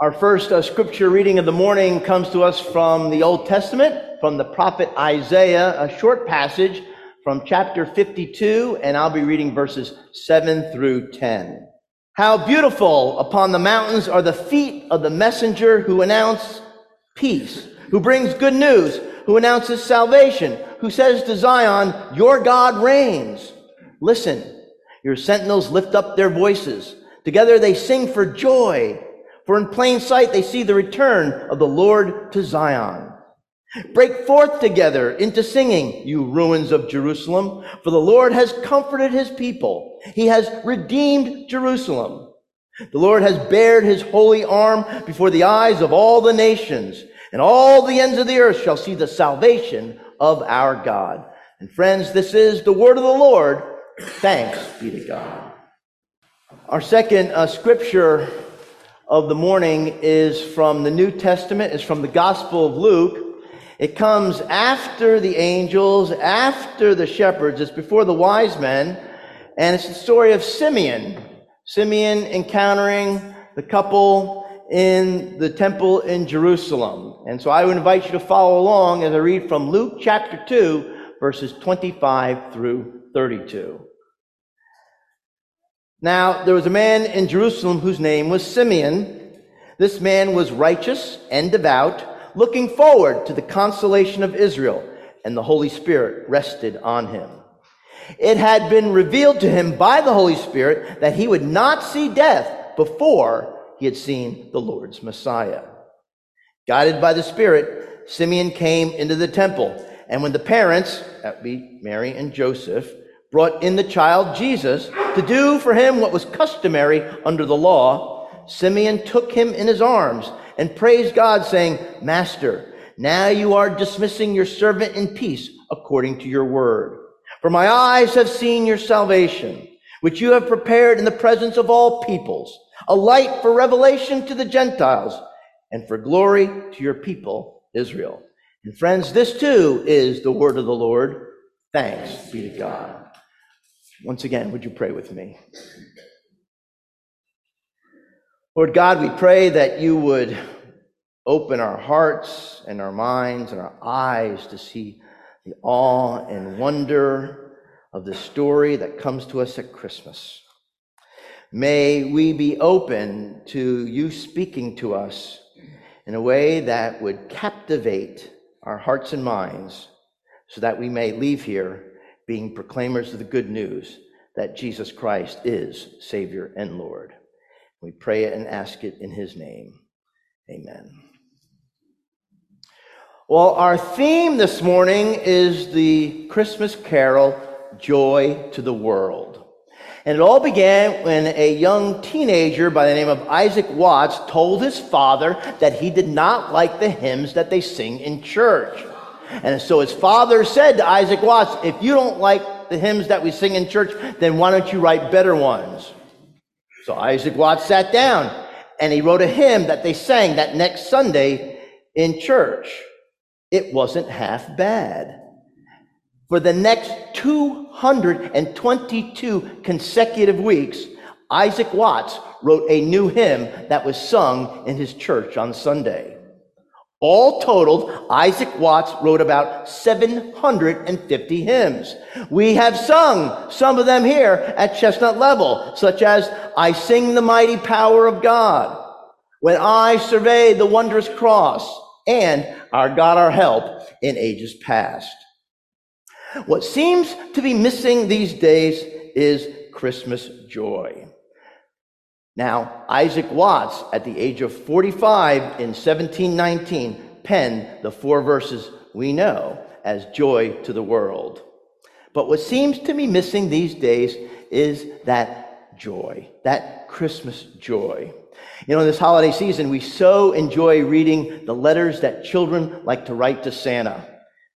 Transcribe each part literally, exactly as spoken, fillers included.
Our first uh, scripture reading of the morning comes to us from the Old Testament, from the prophet Isaiah, a short passage from chapter fifty-two, and I'll be reading verses seven through ten. How beautiful upon the mountains are the feet of the messenger who announces peace, who brings good news, who announces salvation, who says to Zion, your God reigns. Listen, your sentinels lift up their voices. Together they sing for joy, for in plain sight they see the return of the Lord to Zion. Break forth together into singing, you ruins of Jerusalem, for the Lord has comforted his people. He has redeemed Jerusalem. The Lord has bared his holy arm before the eyes of all the nations, and all the ends of the earth shall see the salvation of our God. And friends, this is the word of the Lord. Thanks be to God. Our second uh, scripture of the morning is from the New Testament, is from the Gospel of Luke. It comes after the angels, after the shepherds. It's before the wise men. And it's the story of Simeon. Simeon encountering the couple in the temple in Jerusalem. And so I would invite you to follow along as I read from Luke chapter two, verses twenty-five through thirty-two. Now, there was a man in Jerusalem whose name was Simeon. This man was righteous and devout, looking forward to the consolation of Israel, and the Holy Spirit rested on him. It had been revealed to him by the Holy Spirit that he would not see death before he had seen the Lord's Messiah. Guided by the Spirit, Simeon came into the temple, and when the parents, that be Mary and Joseph, brought in the child Jesus to do for him what was customary under the law, Simeon took him in his arms and praised God, saying, Master, now you are dismissing your servant in peace according to your word. For my eyes have seen your salvation, which you have prepared in the presence of all peoples, a light for revelation to the Gentiles, and for glory to your people, Israel. And friends, this too is the word of the Lord. Thanks be to God. Once again, would you pray with me? Lord God, we pray that you would open our hearts and our minds and our eyes to see the awe and wonder of the story that comes to us at Christmas. May we be open to you speaking to us in a way that would captivate our hearts and minds so that we may leave here being proclaimers of the good news that Jesus Christ is Savior and Lord. We pray it and ask it in his name. Amen. Well, our theme this morning is the Christmas carol, Joy to the World. And it all began when a young teenager by the name of Isaac Watts told his father that he did not like the hymns that they sing in church. And so his father said to Isaac Watts, if you don't like the hymns that we sing in church, then why don't you write better ones? So Isaac Watts sat down and he wrote a hymn that they sang that next Sunday in church. It wasn't half bad. For the next two hundred twenty-two consecutive weeks, Isaac Watts wrote a new hymn that was sung in his church on Sunday. All totaled, Isaac Watts wrote about seven hundred fifty hymns. We have sung some of them here at Chestnut Level, such as, I Sing the Mighty Power of God, When I Survey the Wondrous Cross, and Our God, Our Help in Ages Past. What seems to be missing these days is Christmas joy. Now, Isaac Watts, at the age of forty-five in seventeen nineteen, penned the four verses we know as Joy to the World. But what seems to be missing these days is that joy, that Christmas joy. You know, this holiday season, we so enjoy reading the letters that children like to write to Santa.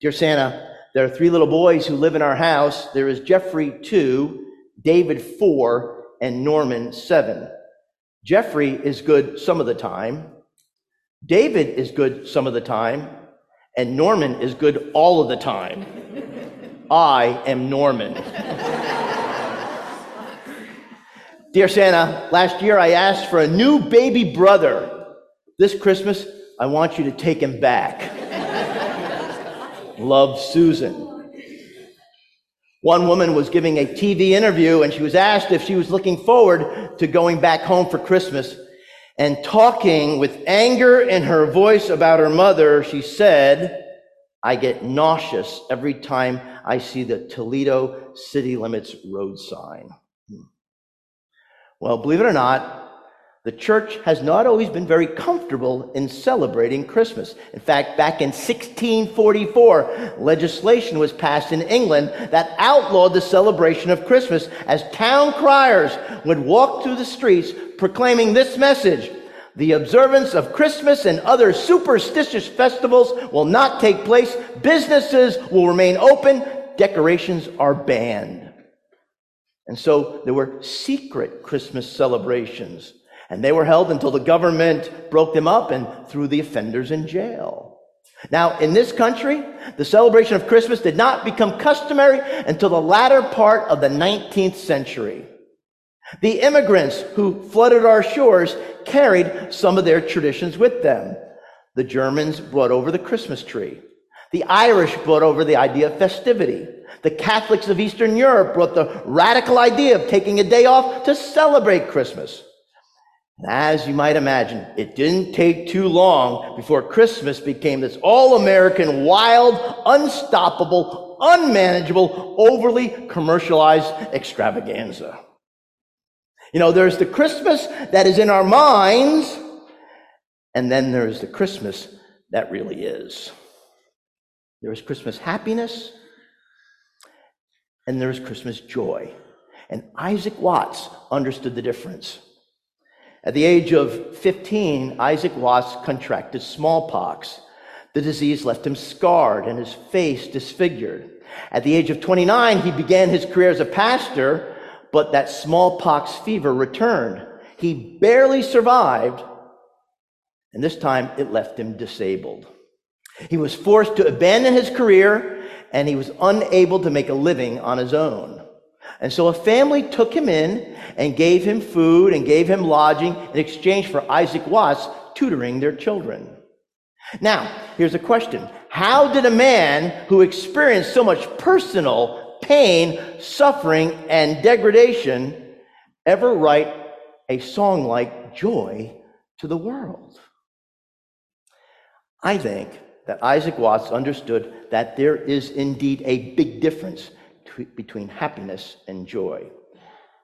Dear Santa, there are three little boys who live in our house. There is Jeffrey, two, David, four, and Norman, seven. Jeffrey is good some of the time, David is good some of the time, and Norman is good all of the time. I am Norman. Dear Santa, last year I asked for a new baby brother. This Christmas, I want you to take him back. Love, Susan. One woman was giving a T V interview, and she was asked if she was looking forward to going back home for Christmas. And talking with anger in her voice about her mother, she said, "I get nauseous every time I see the Toledo city limits road sign." Well, believe it or not, the church has not always been very comfortable in celebrating Christmas. In fact, back in sixteen forty-four, legislation was passed in England that outlawed the celebration of Christmas, as town criers would walk through the streets proclaiming this message: "The observance of Christmas and other superstitious festivals will not take place. Businesses will remain open. Decorations are banned." And so there were secret Christmas celebrations. And they were held until the government broke them up and threw the offenders in jail. Now, in this country, the celebration of Christmas did not become customary until the latter part of the nineteenth century. The immigrants who flooded our shores carried some of their traditions with them. The Germans brought over the Christmas tree. The Irish brought over the idea of festivity. The Catholics of Eastern Europe brought the radical idea of taking a day off to celebrate Christmas. As you might imagine, it didn't take too long before Christmas became this all-American, wild, unstoppable, unmanageable, overly commercialized extravaganza. You know, there's the Christmas that is in our minds, and then there's the Christmas that really is. There is Christmas happiness, and there is Christmas joy. And Isaac Watts understood the difference. At the age of fifteen, Isaac Watts contracted smallpox. The disease left him scarred and his face disfigured. At the age of twenty-nine, he began his career as a pastor, but that smallpox fever returned. He barely survived, and this time it left him disabled. He was forced to abandon his career, and he was unable to make a living on his own. And so a family took him in and gave him food and gave him lodging in exchange for Isaac Watts tutoring their children. Now, here's a question. How did a man who experienced so much personal pain, suffering, and degradation ever write a song like Joy to the World? I think that Isaac Watts understood that there is indeed a big difference between happiness and joy.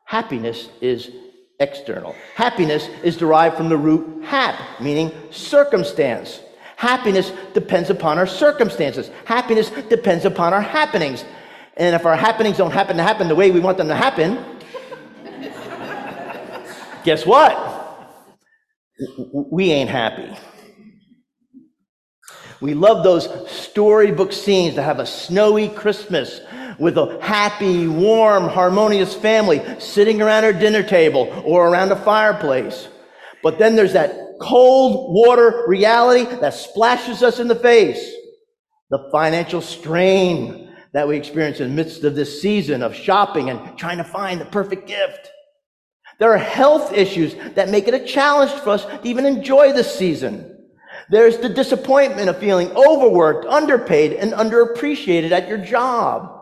Happiness is external. Happiness is derived from the root hap, meaning circumstance. Happiness depends upon our circumstances. Happiness depends upon our happenings. And if our happenings don't happen to happen the way we want them to happen, guess what? We ain't happy. We love those storybook scenes that have a snowy Christmas with a happy, warm, harmonious family sitting around our dinner table or around a fireplace. But then there's that cold water reality that splashes us in the face. The financial strain that we experience in the midst of this season of shopping and trying to find the perfect gift. There are health issues that make it a challenge for us to even enjoy this season. There's the disappointment of feeling overworked, underpaid, and underappreciated at your job.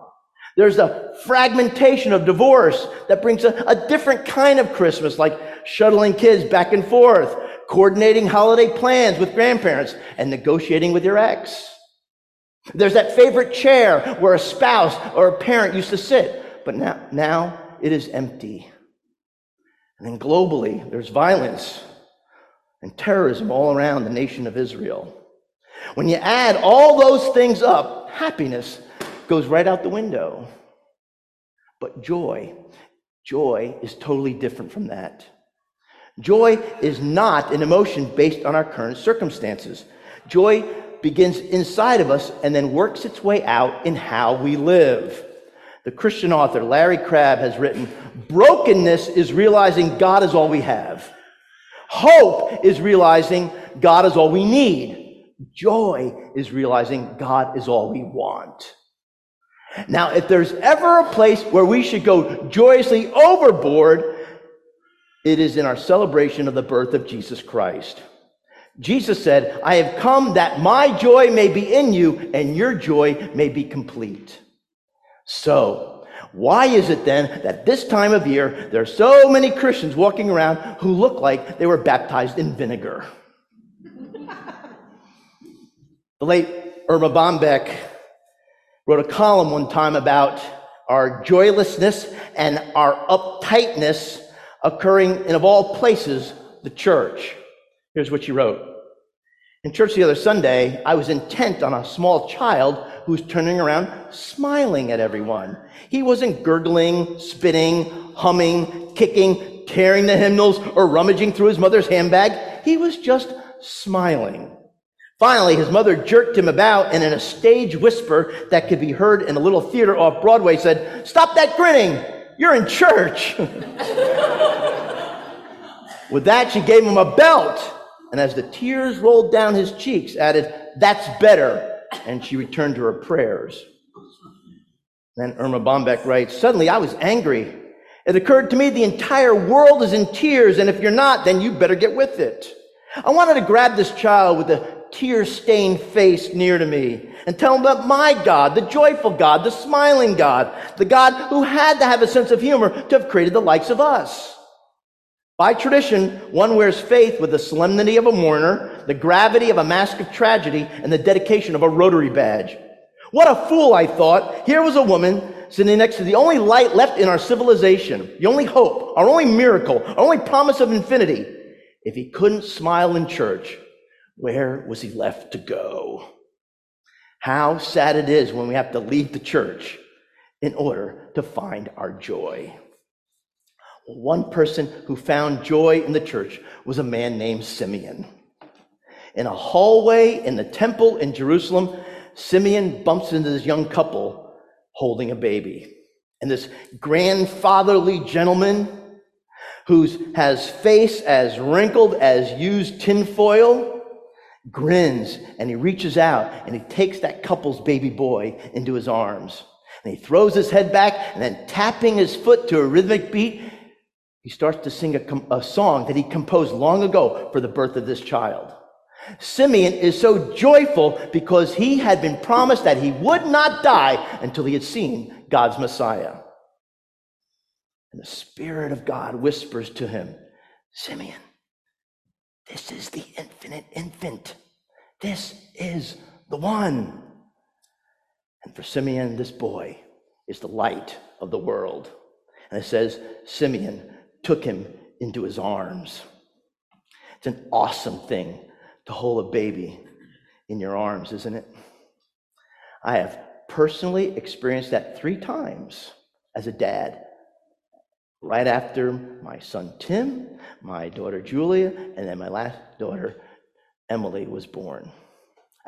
There's the fragmentation of divorce that brings a, a different kind of Christmas, like shuttling kids back and forth, coordinating holiday plans with grandparents, and negotiating with your ex. There's that favorite chair where a spouse or a parent used to sit, but now, now it is empty. And then globally, there's violence and terrorism all around the nation of Israel. When you add all those things up, happiness goes right out the window. But joy, joy is totally different from that. Joy is not an emotion based on our current circumstances. Joy begins inside of us and then works its way out in how we live. The Christian author Larry Crabb has written, "Brokenness is realizing God is all we have. Hope is realizing God is all we need. Joy is realizing God is all we want." Now, if there's ever a place where we should go joyously overboard, it is in our celebration of the birth of Jesus Christ. Jesus said, I have come that my joy may be in you and your joy may be complete. So why is it then that this time of year there are so many Christians walking around who look like they were baptized in vinegar? The late Irma Bombeck wrote a column one time about our joylessness and our uptightness occurring in, of all places, the church. Here's what she wrote. In church the other Sunday, I was intent on a small child who was turning around smiling at everyone. He wasn't gurgling, spitting, humming, kicking, tearing the hymnals, or rummaging through his mother's handbag. He was just smiling. Finally, his mother jerked him about and in a stage whisper that could be heard in a little theater off Broadway said, "Stop that grinning! You're in church!" With that, she gave him a belt. And as the tears rolled down his cheeks, added, "That's better." And she returned to her prayers. Then Irma Bombeck writes, suddenly I was angry. It occurred to me the entire world is in tears, and if you're not, then you better get with it. I wanted to grab this child with a tear-stained face near to me and tell him about my God, the joyful God, the smiling God, the God who had to have a sense of humor to have created the likes of us. By tradition, one wears faith with the solemnity of a mourner, the gravity of a mask of tragedy, and the dedication of a rotary badge. What a fool, I thought. Here was a woman sitting next to the only light left in our civilization, the only hope, our only miracle, our only promise of infinity. If he couldn't smile in church, where was he left to go? How sad it is when we have to leave the church in order to find our joy. One person who found joy in the church was a man named Simeon. In a hallway in the temple in Jerusalem, Simeon bumps into this young couple holding a baby. And this grandfatherly gentleman who has face as wrinkled as used tinfoil grins, and he reaches out and he takes that couple's baby boy into his arms. And he throws his head back, and then tapping his foot to a rhythmic beat, he starts to sing a, a song that he composed long ago for the birth of this child. Simeon is so joyful because he had been promised that he would not die until he had seen God's Messiah. And the Spirit of God whispers to him, Simeon, this is the infinite infant. This is the one. And for Simeon, this boy is the light of the world. And it says, Simeon took him into his arms. It's an awesome thing to hold a baby in your arms, isn't it? I have personally experienced that three times as a dad. Right after my son Tim, my daughter Julia, and then my last daughter Emily was born.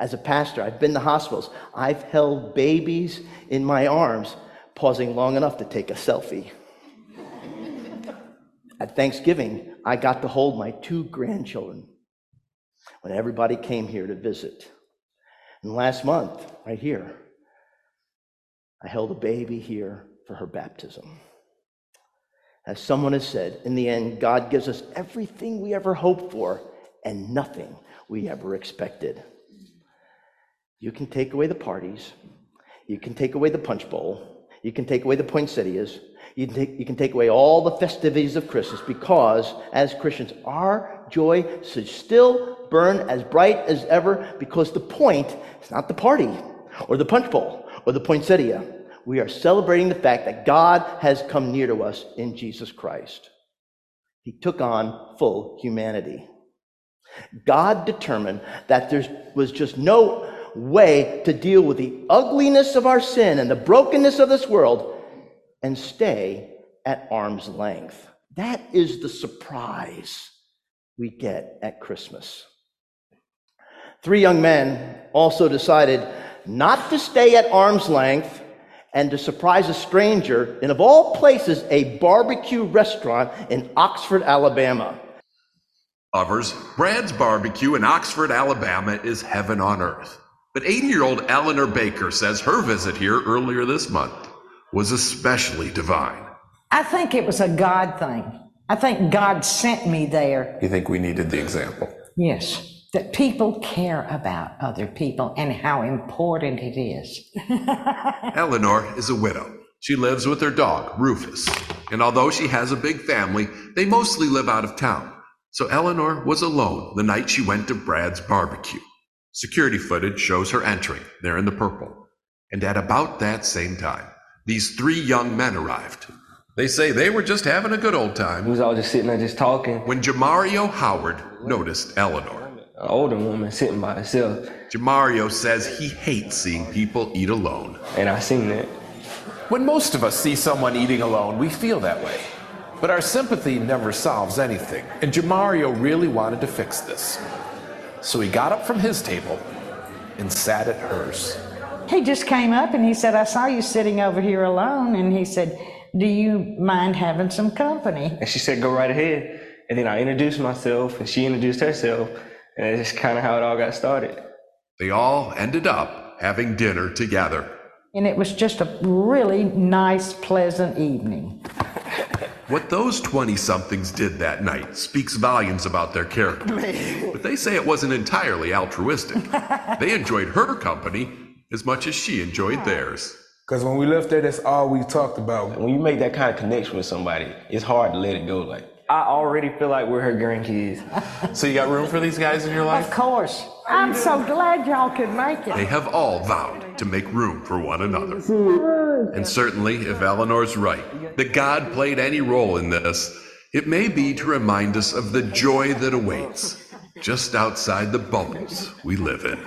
As a pastor, I've been to hospitals. I've held babies in my arms, pausing long enough to take a selfie. At Thanksgiving, I got to hold my two grandchildren when everybody came here to visit. And last month, right here, I held a baby here for her baptism. As someone has said, in the end, God gives us everything we ever hoped for and nothing we ever expected. You can take away the parties. You can take away the punch bowl. You can take away the poinsettias. You can, take, you can take away all the festivities of Christmas because, as Christians, our joy should still burn as bright as ever because the point is not the party or the punch bowl or the poinsettia. We are celebrating the fact that God has come near to us in Jesus Christ. He took on full humanity. God determined that there was just no way to deal with the ugliness of our sin and the brokenness of this world and stay at arm's length. That is the surprise we get at Christmas. Three young men also decided not to stay at arm's length and to surprise a stranger in, of all places, a barbecue restaurant in Oxford, Alabama. Lovers, Brad's Barbecue in Oxford, Alabama is heaven on earth. But eighty-year-old Eleanor Baker says her visit here earlier this month was especially divine. I think it was a God thing. I think God sent me there. You think we needed the example? Yes. that people care about other people and how important it is. Eleanor is a widow. She lives with her dog, Rufus. And although she has a big family, they mostly live out of town. So Eleanor was alone the night she went to Brad's barbecue. Security footage shows her entering, there in the purple. And at about that same time, these three young men arrived. They say they were just having a good old time. We was all just sitting there just talking. When Jamario Howard noticed Eleanor. An older woman sitting by herself. Jamario says he hates seeing people eat alone. And I seen that. When most of us see someone eating alone, we feel that way. But our sympathy never solves anything. And Jamario really wanted to fix this. So he got up from his table and sat at hers. He just came up and he said, I saw you sitting over here alone. And he said, do you mind having some company? And she said, go right ahead. And then I introduced myself, and she introduced herself, and that's kind of how it all got started. They all ended up having dinner together. And it was just a really nice, pleasant evening. What those twenty-somethings did that night speaks volumes about their character. But they say it wasn't entirely altruistic. They enjoyed her company as much as she enjoyed theirs. Because when we left there, that's all we talked about. When you make that kind of connection with somebody, it's hard to let it go. Like, I already feel like we're her grandkids. So you got room for these guys in your life? Of course. I'm so glad y'all could make it. They have all vowed to make room for one another. And certainly, if Eleanor's right, that God played any role in this, it may be to remind us of the joy that awaits just outside the bubbles we live in.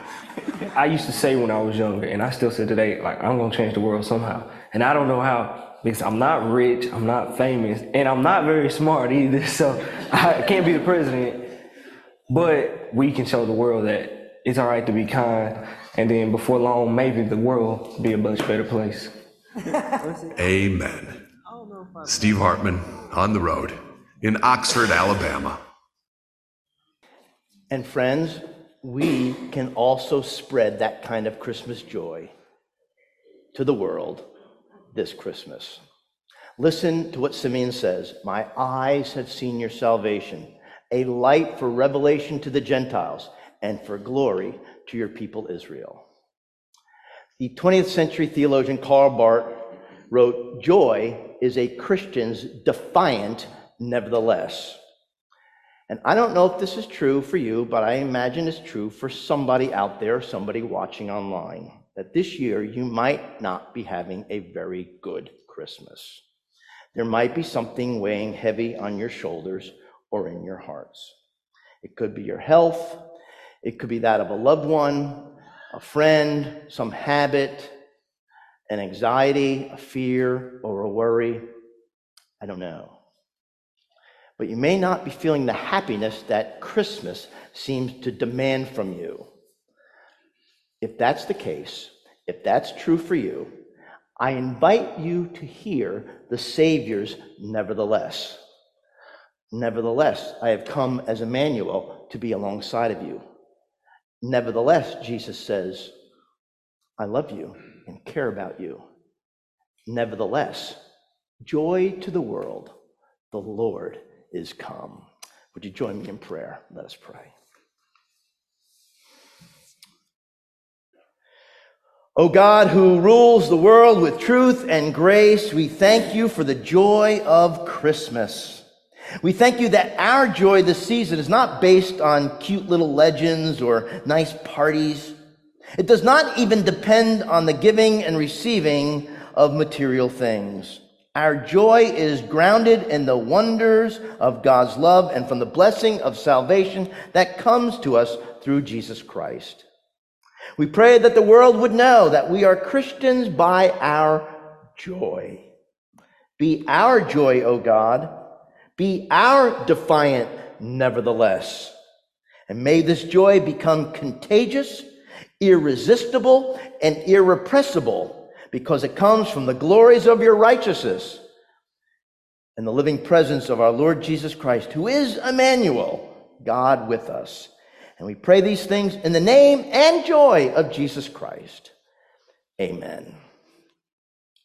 I used to say when I was younger, and I still say today, like, I'm going to change the world somehow. And I don't know how, because I'm not rich, I'm not famous, and I'm not very smart either, so I can't be the president. But we can show the world that it's all right to be kind, and then before long, maybe the world will be a much better place. Amen. Steve Hartman, on the road, in Oxford, Alabama. And friends, we can also spread that kind of Christmas joy to the world this Christmas. Listen to what Simeon says. My eyes have seen your salvation, a light for revelation to the Gentiles and for glory to your people Israel. The twentieth century theologian Karl Barth wrote, joy is a Christian's defiant nevertheless. And I don't know if this is true for you, but I imagine it's true for somebody out there, somebody watching online, that this year you might not be having a very good Christmas. There might be something weighing heavy on your shoulders or in your hearts. It could be your health. It could be that of a loved one, a friend, some habit, an anxiety, a fear, or a worry. I don't know. But you may not be feeling the happiness that Christmas seems to demand from you. If that's the case, if that's true for you, I invite you to hear the Savior's nevertheless. Nevertheless, I have come as Emmanuel to be alongside of you. Nevertheless, Jesus says, I love you and care about you. Nevertheless, joy to the world, the Lord is come. Would you join me in prayer? Let us pray. O God, who rules the world with truth and grace, we thank you for the joy of Christmas. We thank you that our joy this season is not based on cute little legends or nice parties. It does not even depend on the giving and receiving of material things. Our joy is grounded in the wonders of God's love and from the blessing of salvation that comes to us through Jesus Christ. We pray that the world would know that we are Christians by our joy. Be our joy, O God. Be our defiant nevertheless. And may this joy become contagious, irresistible, and irrepressible, because it comes from the glories of your righteousness and the living presence of our Lord Jesus Christ, who is Emmanuel, God with us. And we pray these things in the name and joy of Jesus Christ. Amen.